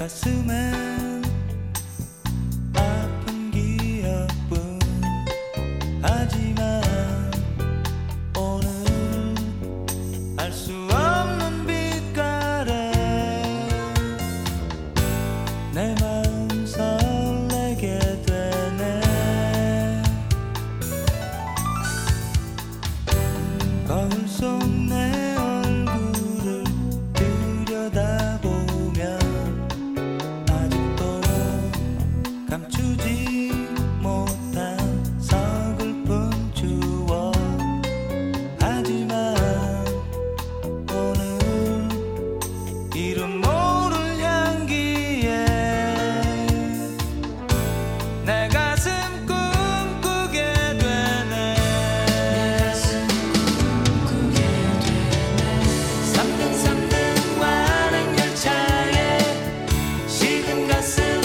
가슴엔 아픈 기억뿐. 하지만 오늘 알 수 없는 빛깔에 내 마음 설레게 되네. 거울 속 내 감추지 못한 서글픈 추억. 하지만 오늘 이름 모를 향기에 내 가슴 꿈꾸게 되네. 3등 완행 열차에 식은 가슴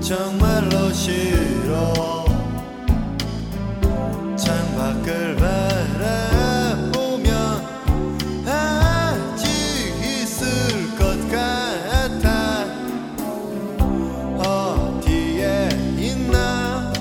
정말로 싫어. 창밖을 바라보면 아직 있을 것 같아. 어디에 있나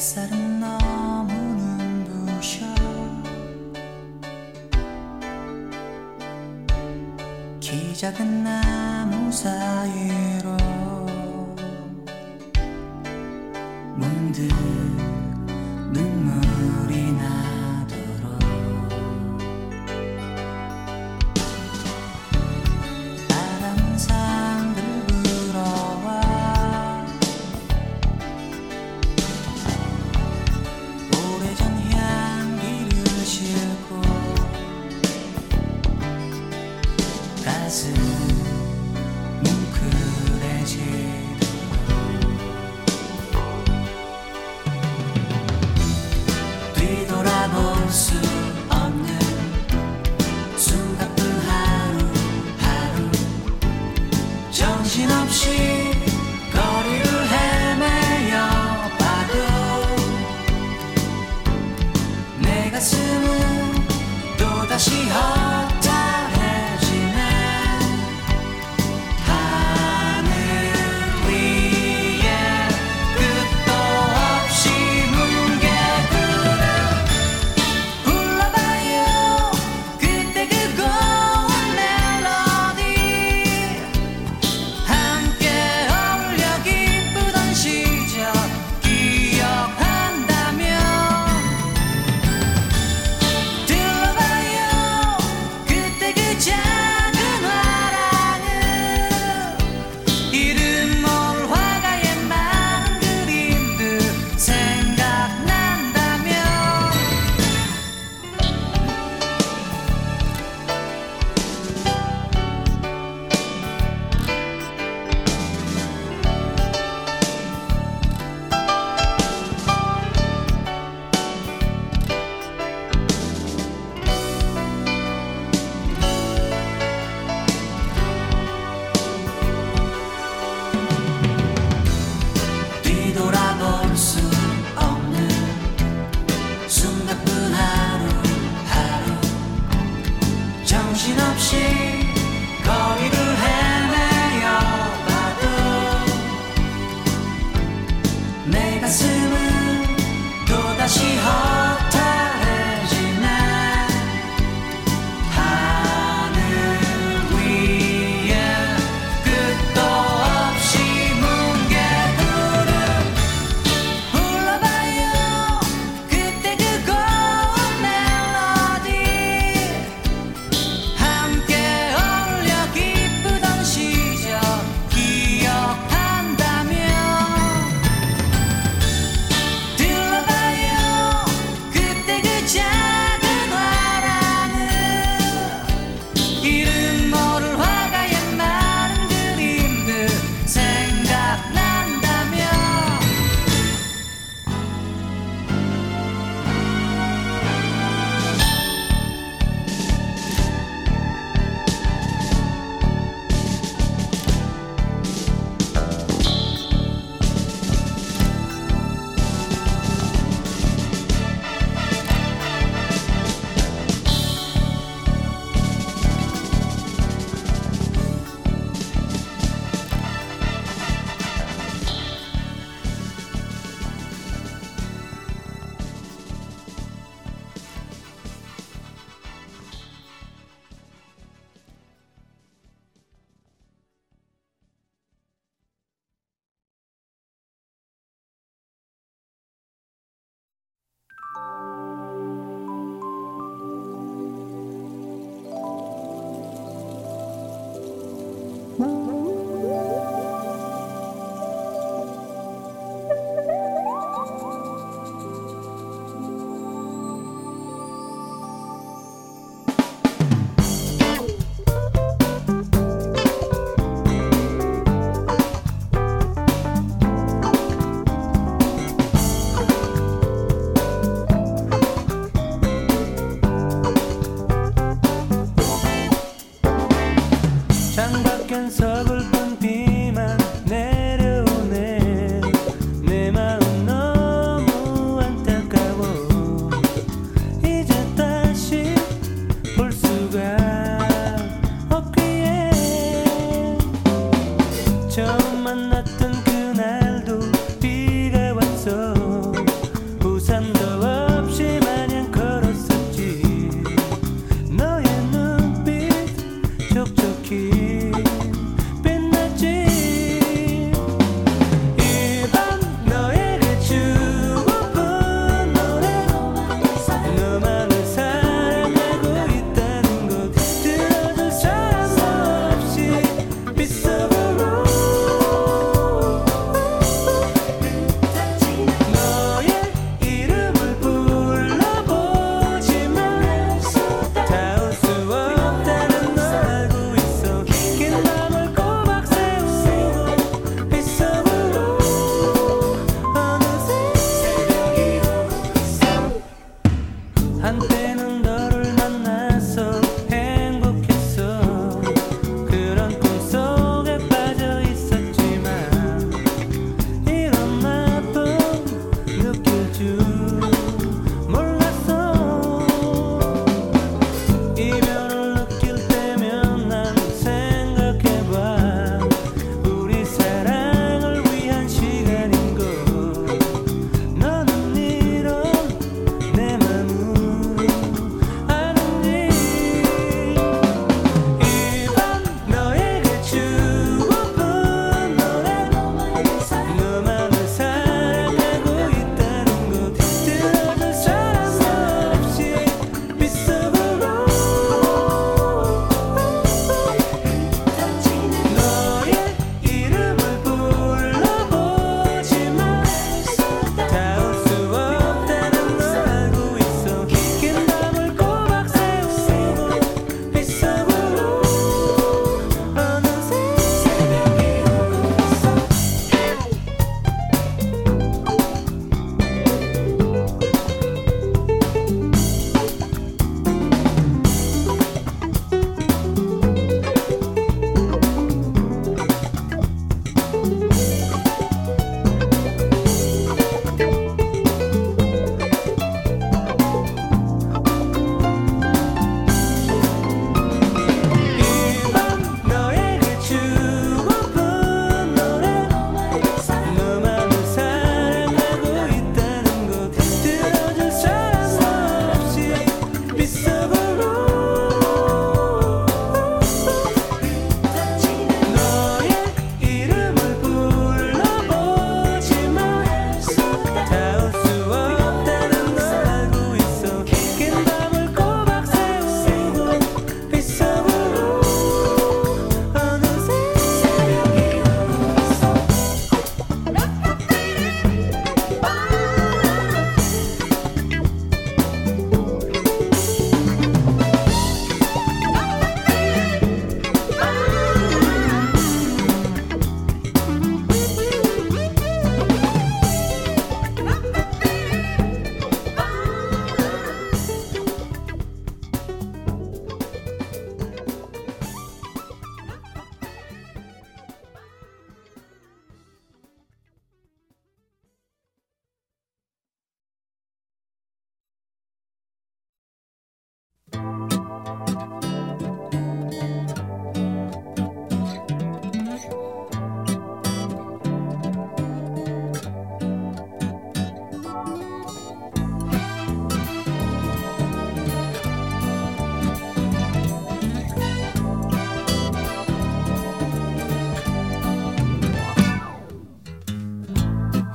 햇살은 너무 눈부셔. 키 작은 나무 사이로 문득 눈물이 나도록 바람은 산들 불어와 오래전 향기를 싣고 가슴 뭉클해지도록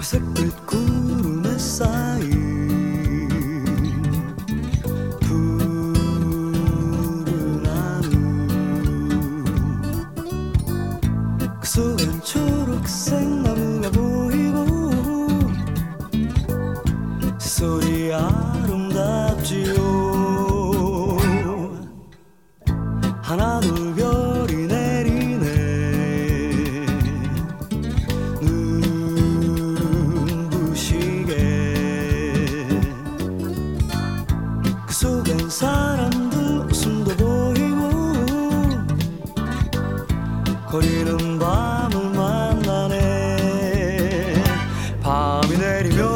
흑색빛 구름에 쌓인 푸른 하늘, 그 속엔 초록색 나무가 보이고 새소리 아름답지요. 하나 둘 별이 내리네 눈부시게. 그 속엔 사람들 웃음도 보이고 거리는 밤을 만나네. 밤이 내리면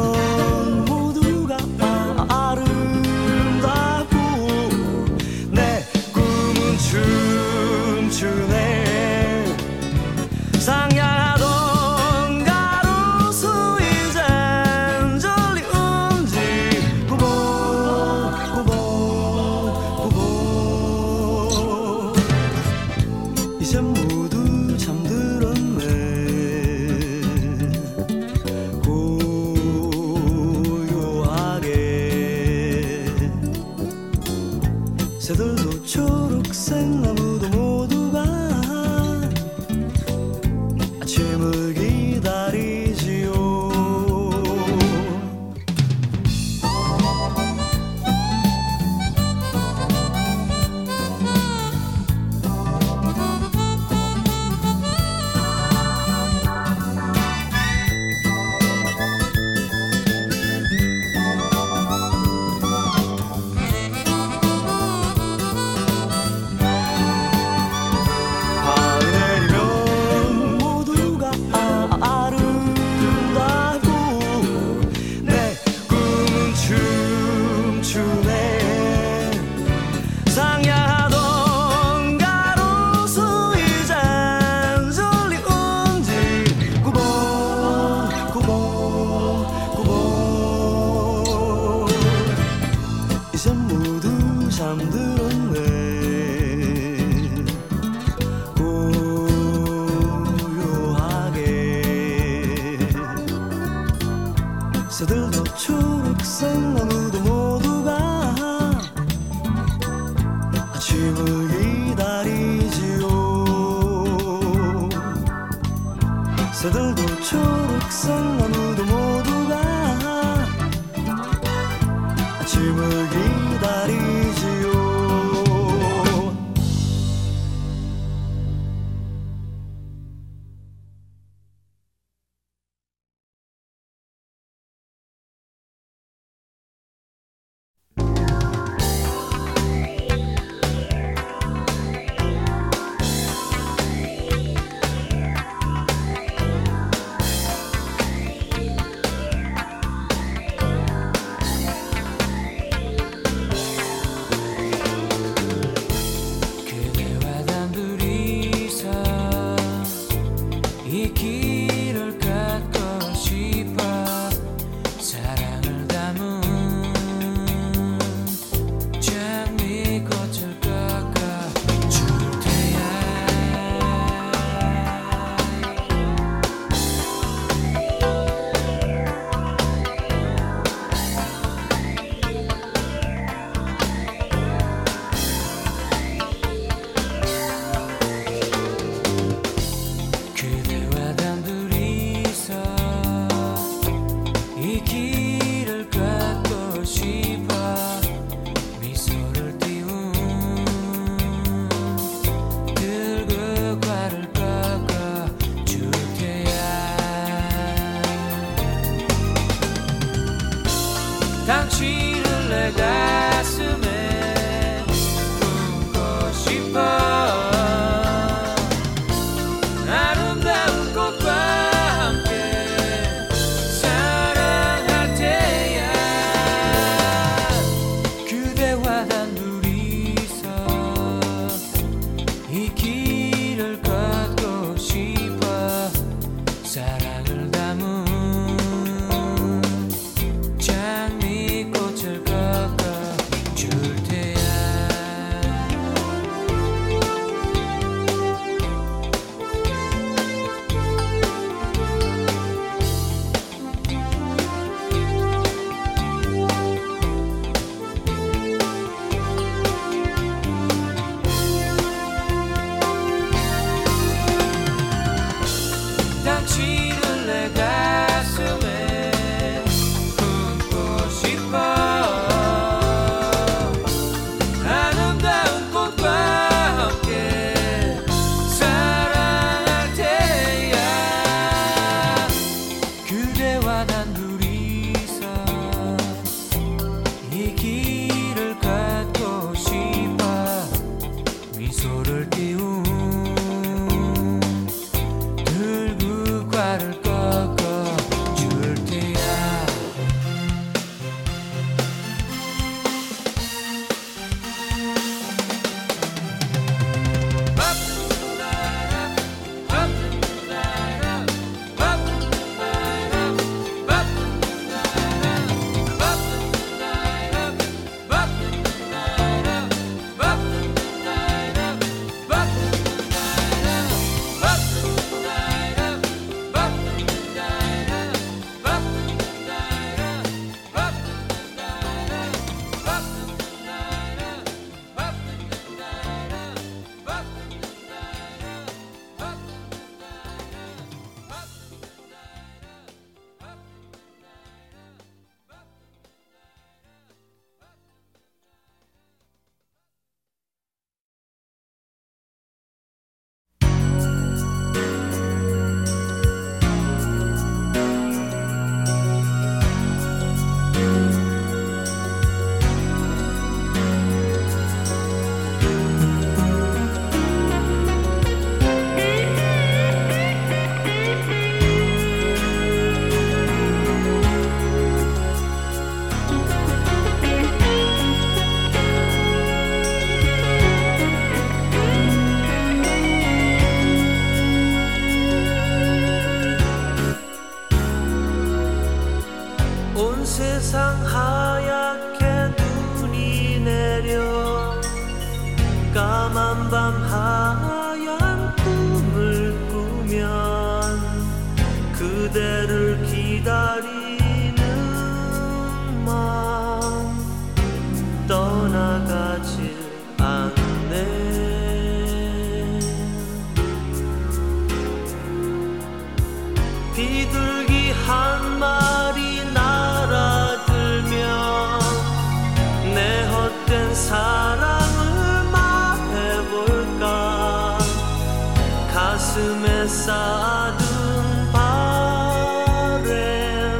상냥하던 가로수 이젠 저리 움직구보구보구보. 이젠 모두 잠들었네. 고요하게 새들도 초록색 나무도 모두가 아침을 기다리지요. 이젠 모두 잠들었네. 고요하게 새들도 초록색 나무도 모두가 아침을 기다리지요. 새들도 초록색 나무도 모두가 아침을 기다리지요. 세상 하얗게 눈이 내려 까만 밤 하얀 꿈을 꾸면 그대를 기다리는 마음 떠나가지 않네. 비둘기 한 마리 날아들면 내 헛된 사랑을 말해볼까. 가슴에 쌓아둔 바램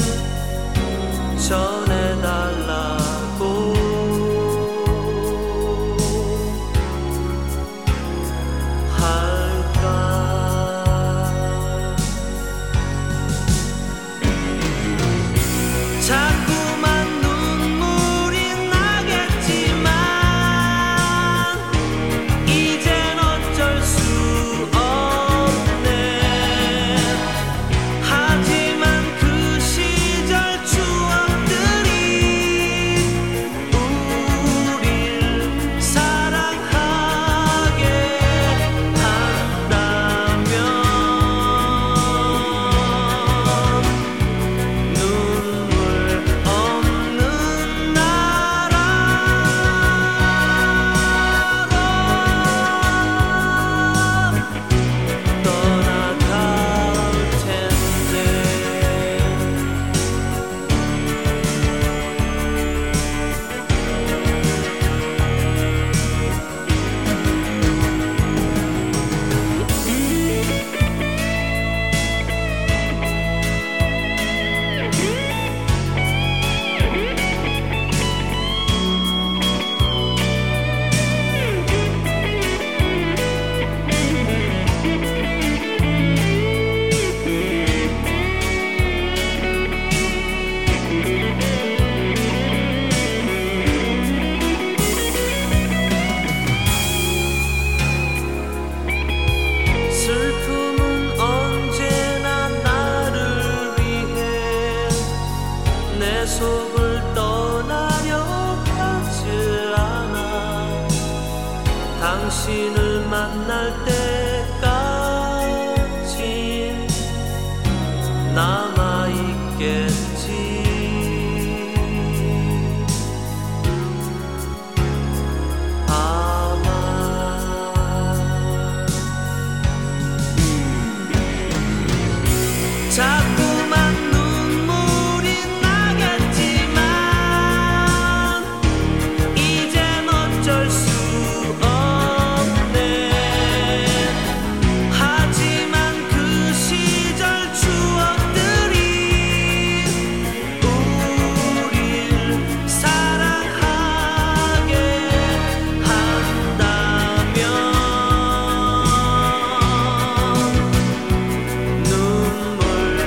전해달라고. 자꾸만 눈물이 나겠지만 이젠 어쩔 수 없네. 하지만 그 시절 추억들이 우릴 사랑하게 한다면 슬픔은 언제나 나를 위해 내 속을 떠나려 하지 않아. 당신을 만날 때까지 남아있겠지. 자꾸만 눈물이 나겠지만 이젠 어쩔 수 없네. 하지만 그 시절 추억들이 우릴 사랑하게 한다면 눈물 없는 나라로 떠나갈 때.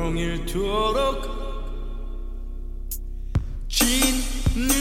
종일토록 짓는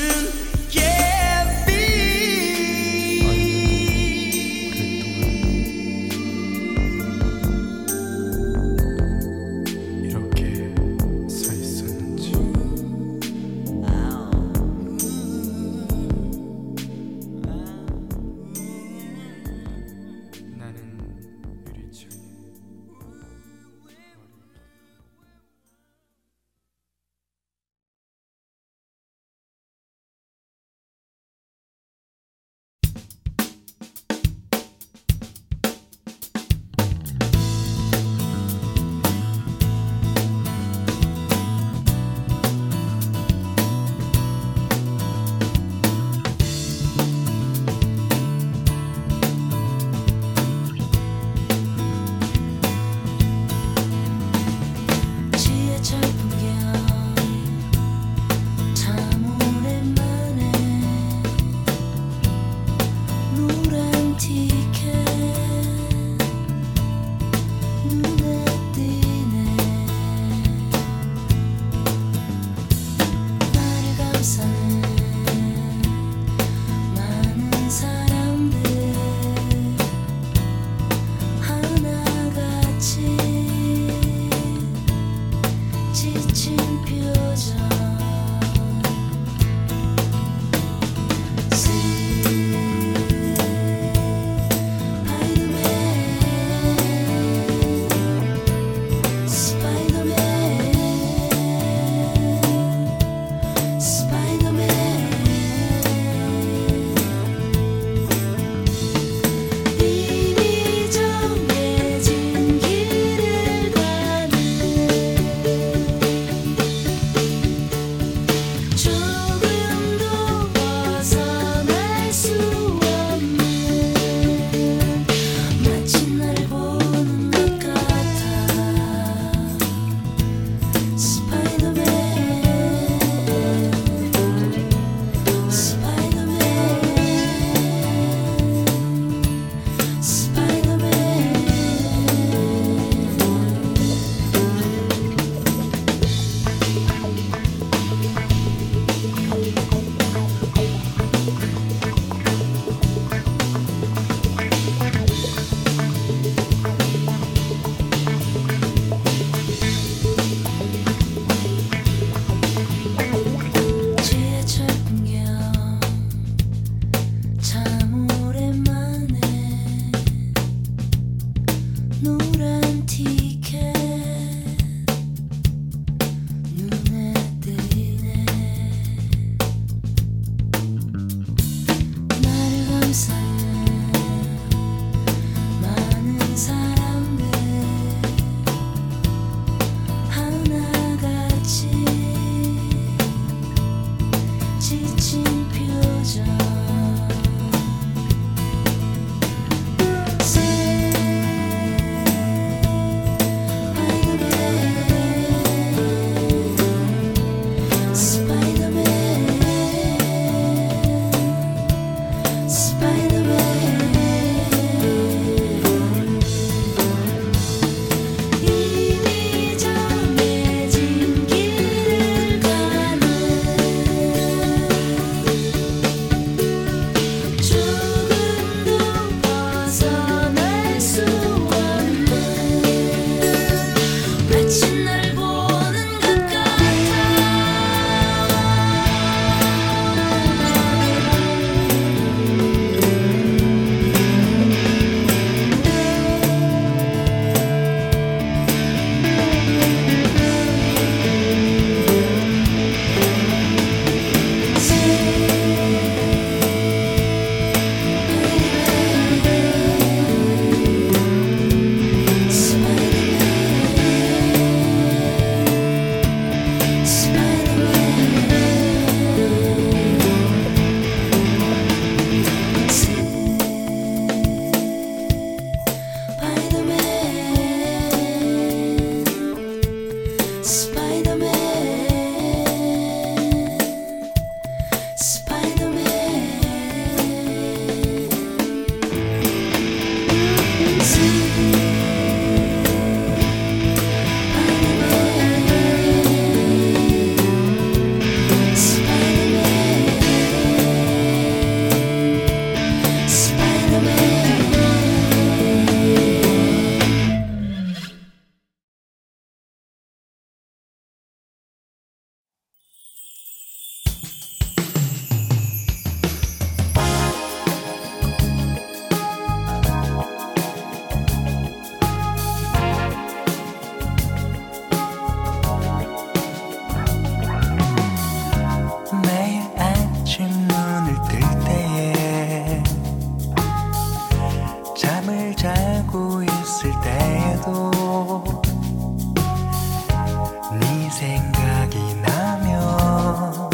생각이 나면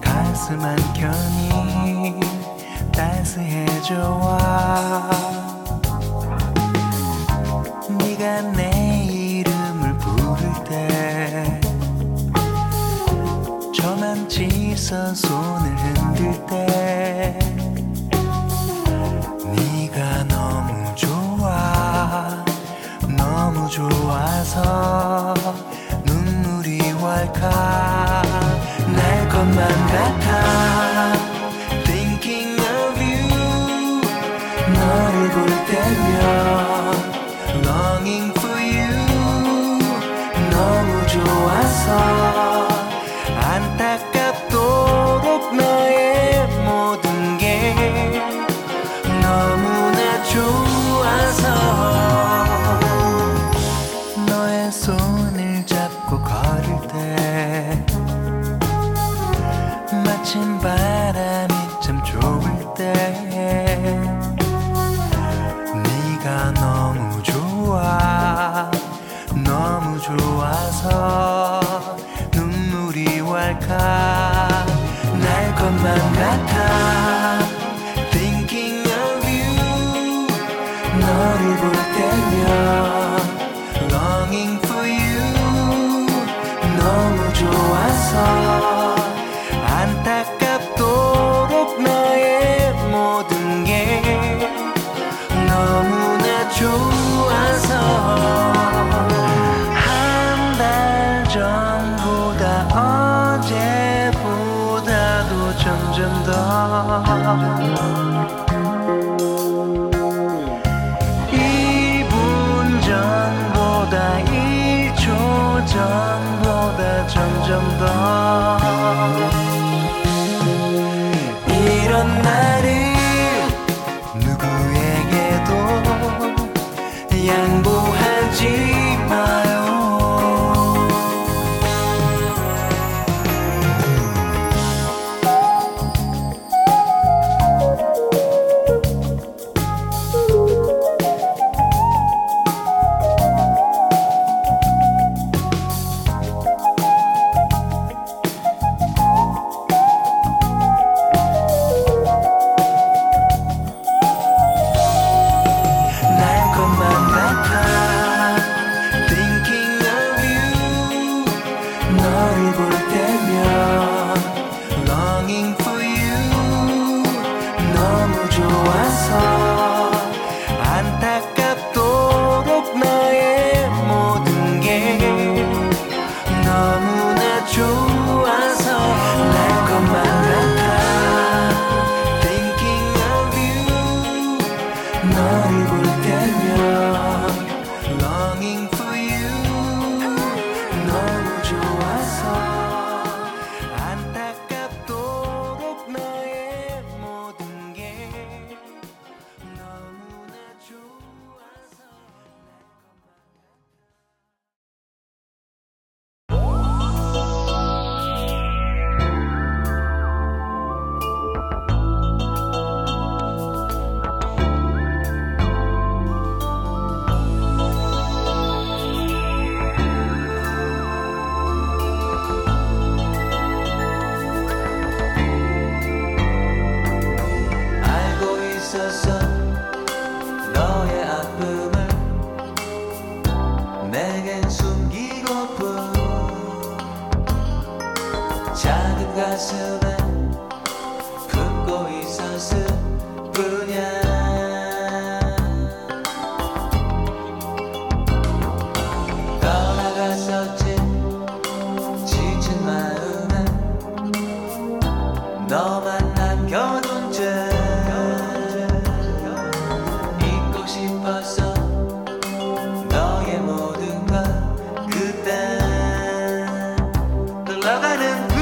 가슴 한켠이 따스해져와 네가 내 이름을 부를 때 저만 지선 손을 흔들 때 네가 너무 좋아 너무 좋아서 눈물이 왈칵 날 것만 같아 Thinking of you 너를 볼 때면 Longing for you 너무 좋아서 안타깝도록 너의 모든 게 너무나 좋아서 손을 잡고 걸을 때 마침 바람이 참 좋을 때 네가 너무 좋아 너무 좋아서 눈물이 왈칵 날 것만 같아 Thinking of you 너를 볼 때면 Longing for you 너무 좋아서 안타깝도록 너의 모든 게 너무나 좋아서 한 달 전보다 어제보다도 점점 더 전보다 점점 더 이런 날이 누구에게도 양보하지 마요 너를 볼 때면 Longing for you 너무 좋아서 안타깝도록 너의 모든 게 너무나 좋아서 날 것만 같아 Thinking of you 너를 볼 때면 Longing for you 가슴에 품고 있었을 뿐이야 떠나갔었지 지친 마음에 너만 남겨둔 채 잊고 싶었어 너의 모든 것 그때 흘러가는 Baby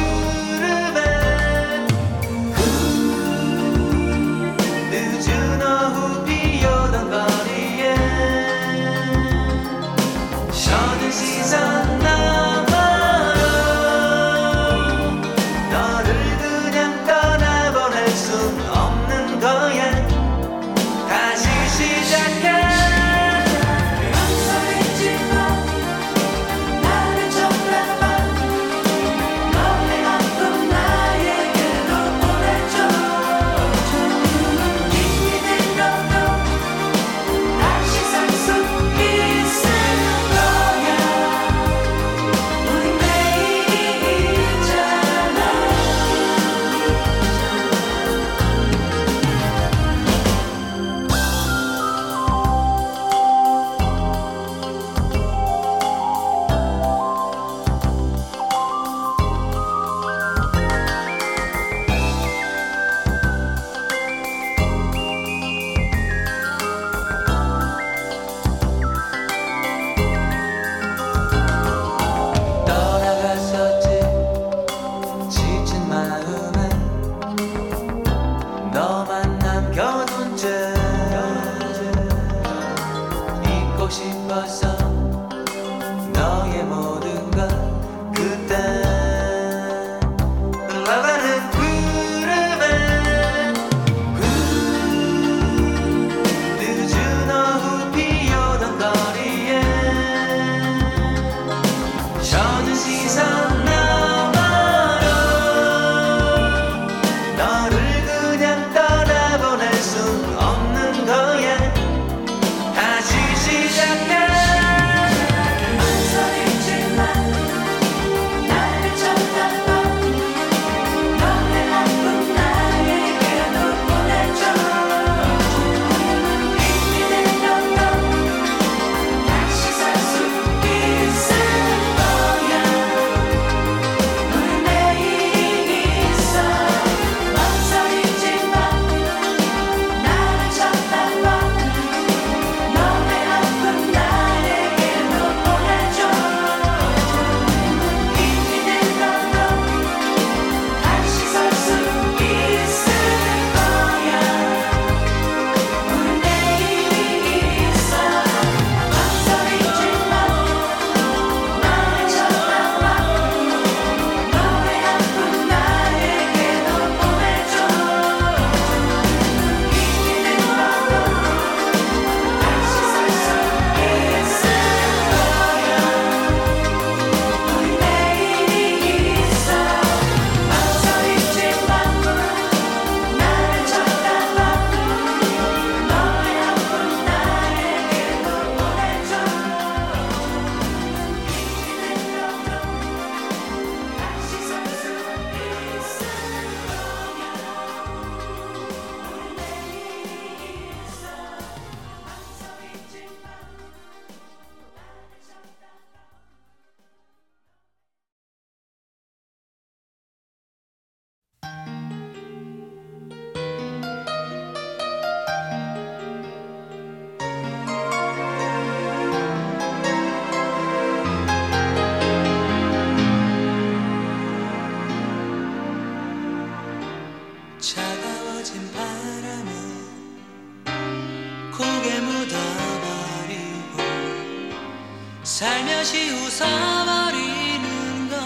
살며시 웃어버리는 걸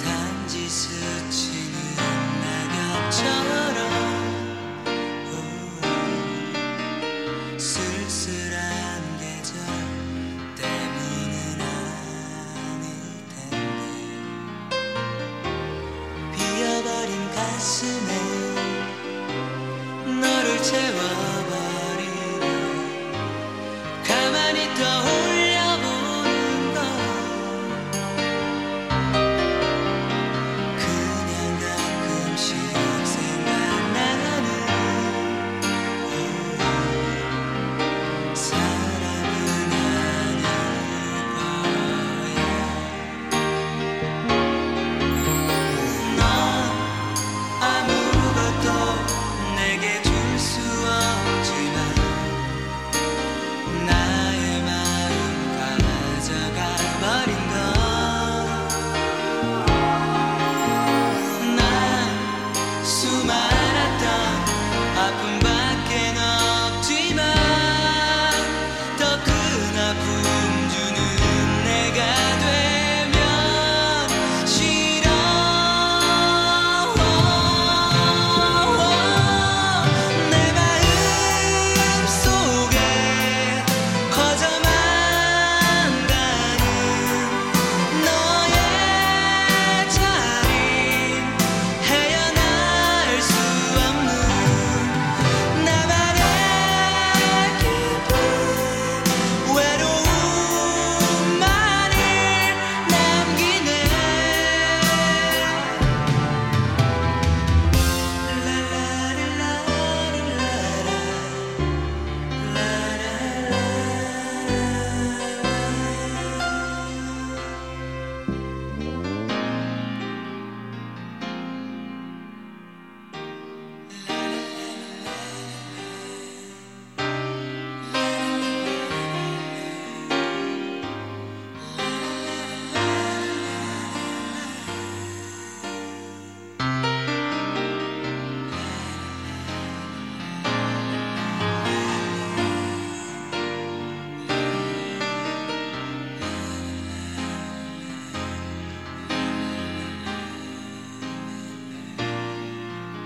단지 스치는 낙엽처럼 쓸쓸한 계절 때문은 아닐 텐데 비어버린 가슴에 너를 채워 가만히 떠올려보는 걸 그냥 가끔씩 생각나는 사람은 아닐 거야. 넌 아무것도 내게 줄 수 없지만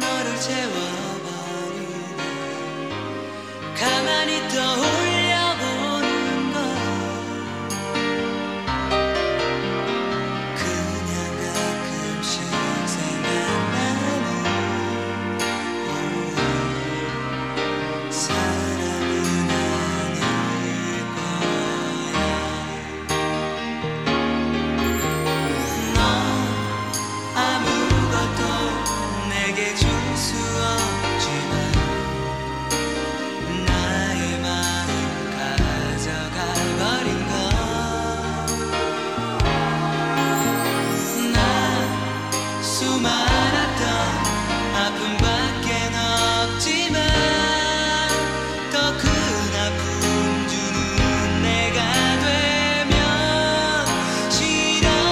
너를 채워버리네 가만히 떠올려보는 걸 그냥 가끔씩 생각나는 사람은 아닐 거야. 넌 아무것도 내게 줄 수 없지만 나의 마음 가져가 버린 걸 난 수많았던 아픔밖엔 없지만 더 큰 아픔 주는 내가 되면 싫어.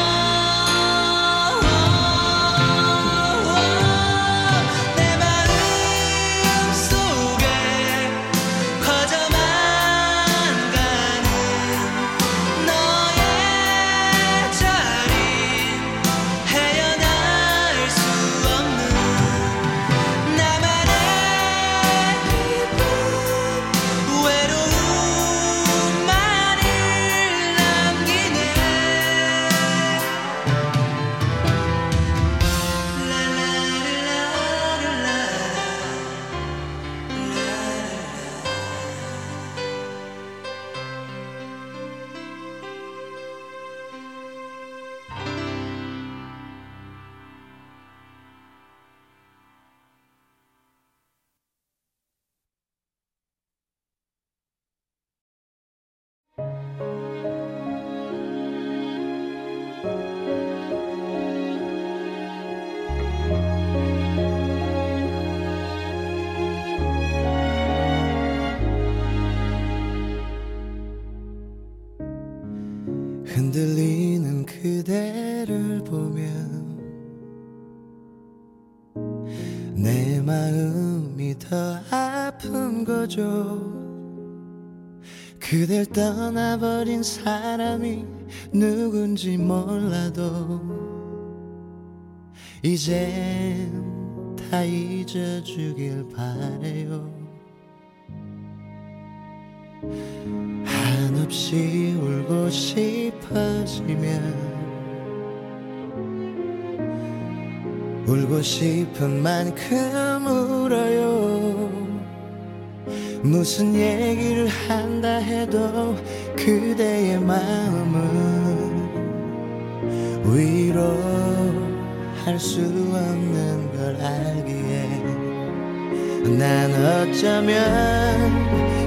흔들리는 그대를 보면 마음이 더 아픈 거죠. 그댈 떠나버린 사람이 누군지 몰라도 이젠 다 잊어주길 바래요. 한없이 울고 싶어지면 울고 싶은 만큼 울어요. 무슨 얘기를 한다 해도 그대의 마음은 위로할 수 없는 걸 알기에 난 어쩌면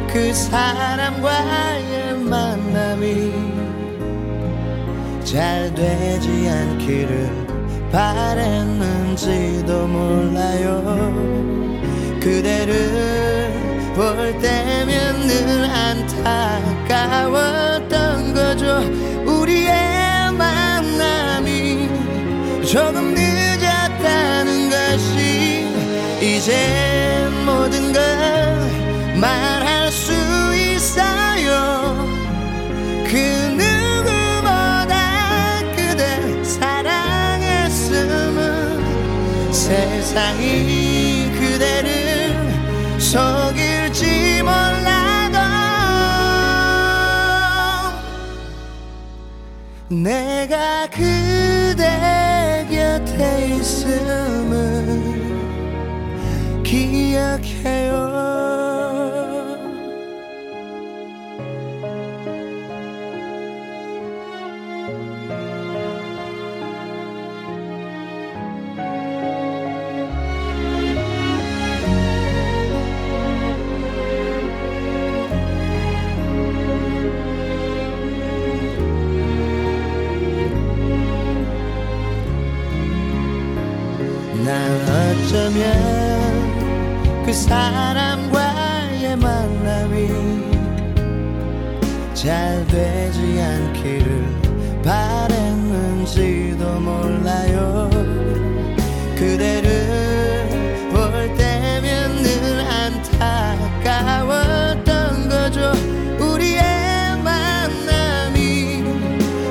그 사람과의 만남이 잘 되지 않기를 바랬는지도 몰라요. 그대를 볼 때면 늘 안타까웠던 거죠. 우리의 만남이 조금 늦었다는 것이 이제 모든 걸 말할 수 있어요. 그 세상이 그대를 속일지 몰라도 내가 그대 곁에 있음을 기억해요. 어쩌면 그 사람과의 만남이 잘 되지 않기를 바랬는지도 몰라요. 그대를 볼 때면 늘 안타까웠던 거죠. 우리의 만남이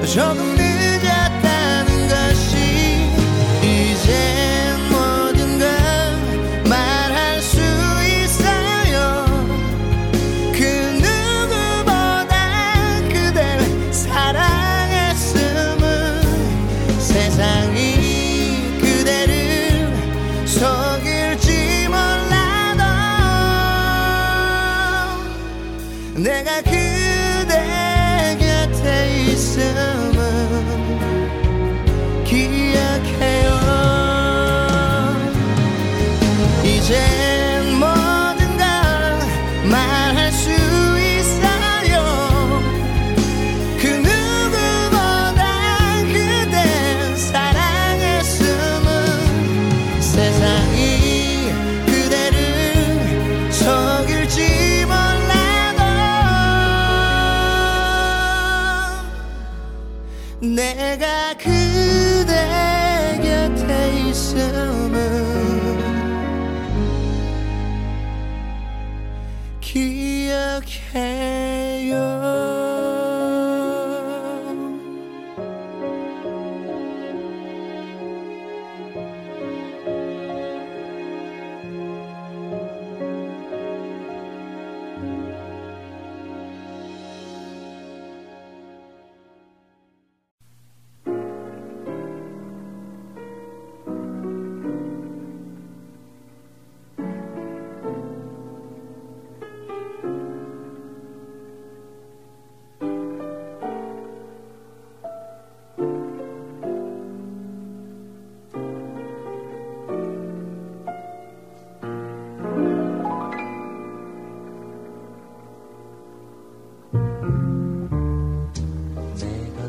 조금 늦었다는 것이 이제 내가 그대 곁에 있음을 기억해요. 이젠 모든 걸 말할 수 있어요. 그 누구보다 그대 사랑했음을 세상이 그대를 속일지 내가 그대 곁에 있음을 기억해요.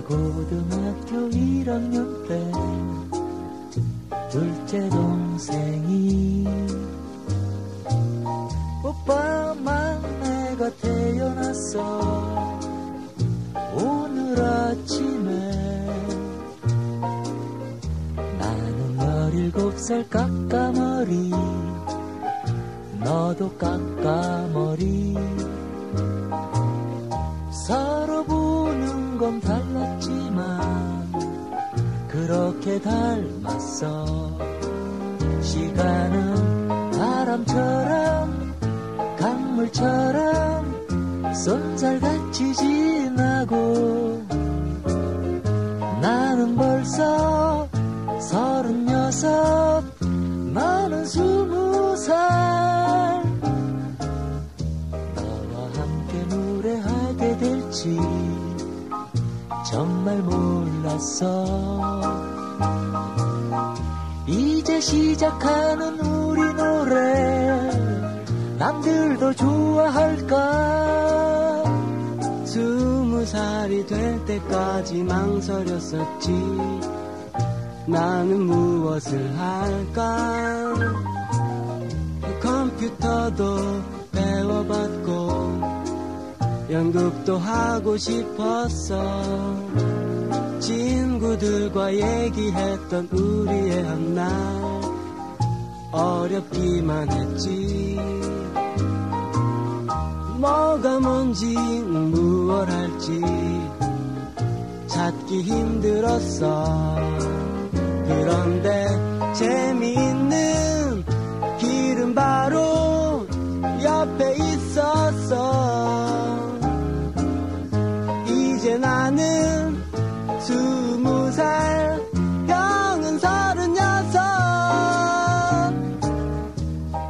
고등학교 1학년 때 둘째 동생이 오빠 막내가 태어났어. 오늘 아침에 나는 17살 까까머리 너도 깎아머리 서로 보는 건 달랐지만 그렇게 닮았어. 시간은 바람처럼 강물처럼 쏜살같이 지나고 나는 벌써 36, 너는 20살. 나와 함께 노래하게 될지 정말 몰랐어. 이제 시작하는 우리 노래 남들도 좋아할까. 20살이 될 때까지 망설였었지. 나는 무엇을 할까. 컴퓨터도 배워봤고 연극도 하고 싶었어. 친구들과 얘기했던 우리의 한날 어렵기만 했지. 뭐가 뭔지 무얼 할지 찾기 힘들었어. 그런데 재미있는 길은 바로 옆에 있었어. 이제 나는 20살, 형은 36.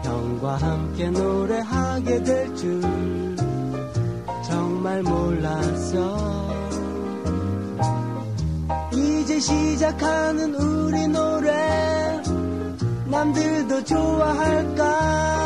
형과 함께 노래하게 될 줄 정말 몰랐어. 이제 시작하는 우리 노래 남들도 좋아할까.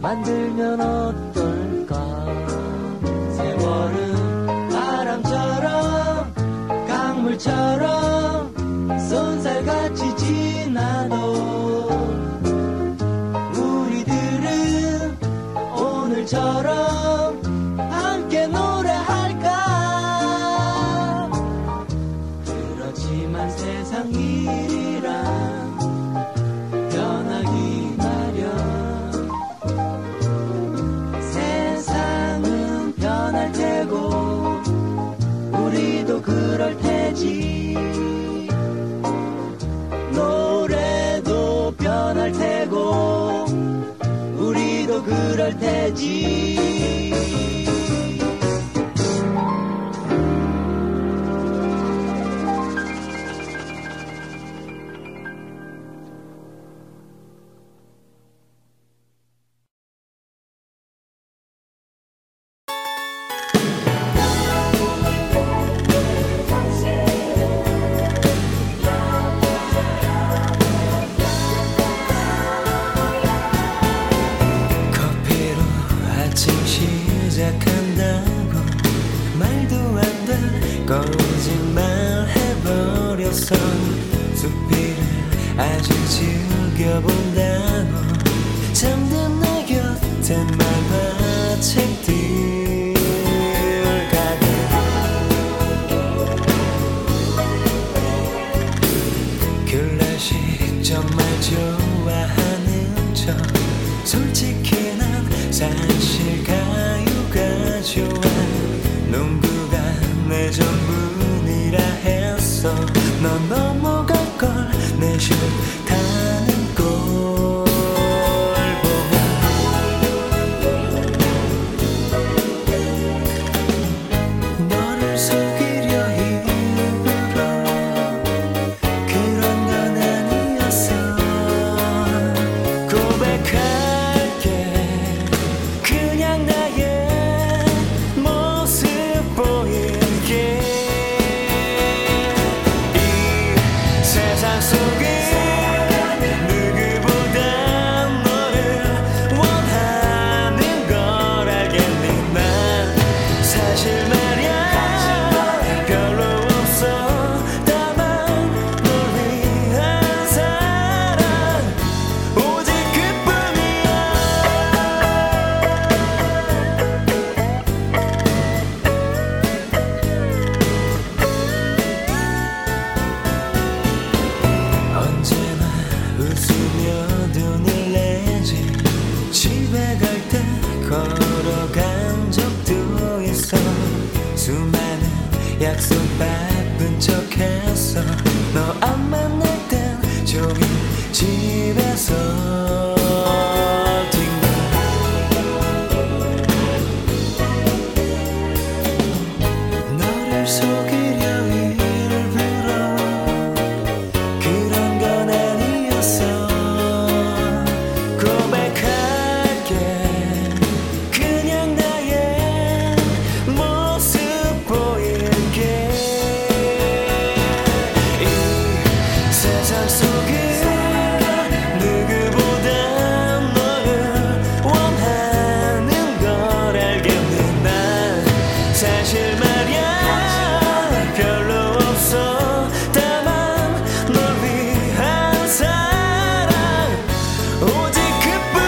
만들면 어떨까. 세월은 바람처럼 강물처럼 쏜살같이 지나도 우리들은 오늘처럼 함께 노래할까. 그렇지만 세상 일이란 변하기 마련. 우리도 그럴 테지. 노래도 변할 테고 우리도 그럴 테지. 넌 넘어갈 걸 다는 걸 보고 너를 속이려 일부러 그런 건 아니었어. 고백할게. 그냥 나의 모습 보일게. 이 세상 속에 걸어간 적도 있어. 수많은 약속 바쁜 척했어. 너 안 만날 땐 조금 집에서 뒹굴. 너를 속이려 일부러 그런 건 아니었어. 고백할게. 사실 말야 별로 없어. 다만 널 위한 사랑 오직 붓을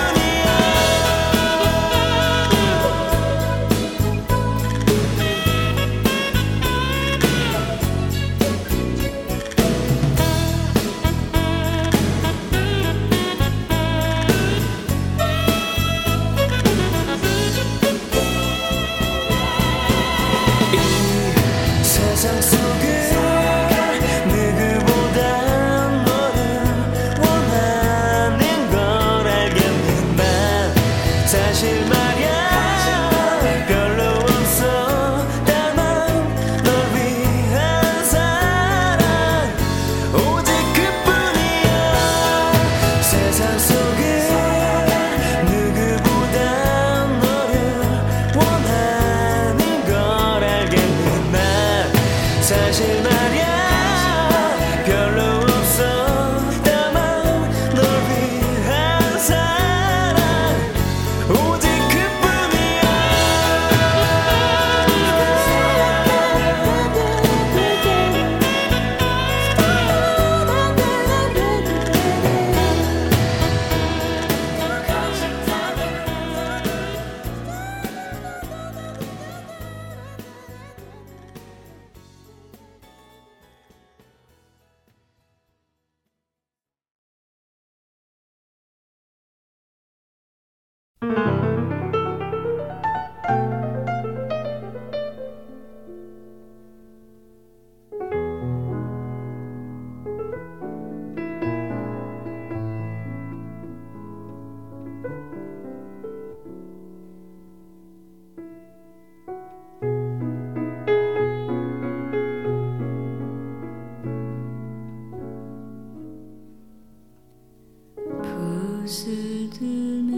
들면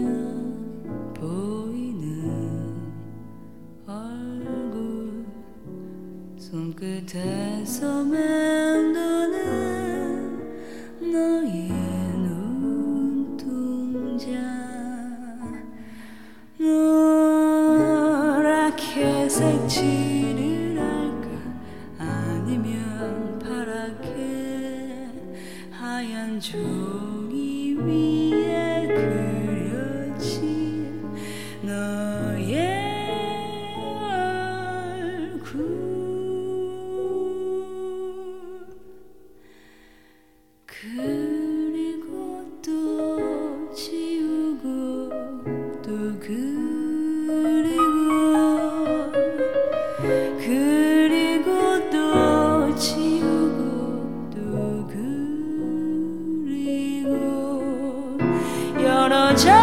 보이는 얼굴 손끝에서 맴도는 너의 눈동자 노랗게 색칠을 할까 아니면 파랗게 하얀 종이 위 그리고 또 지우고 또 여러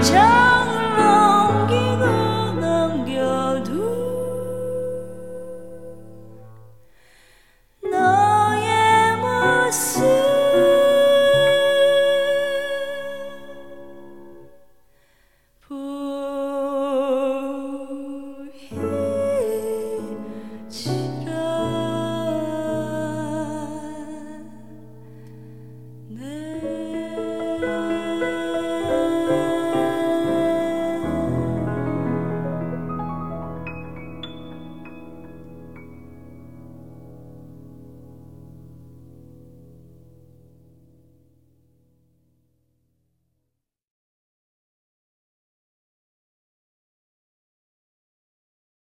장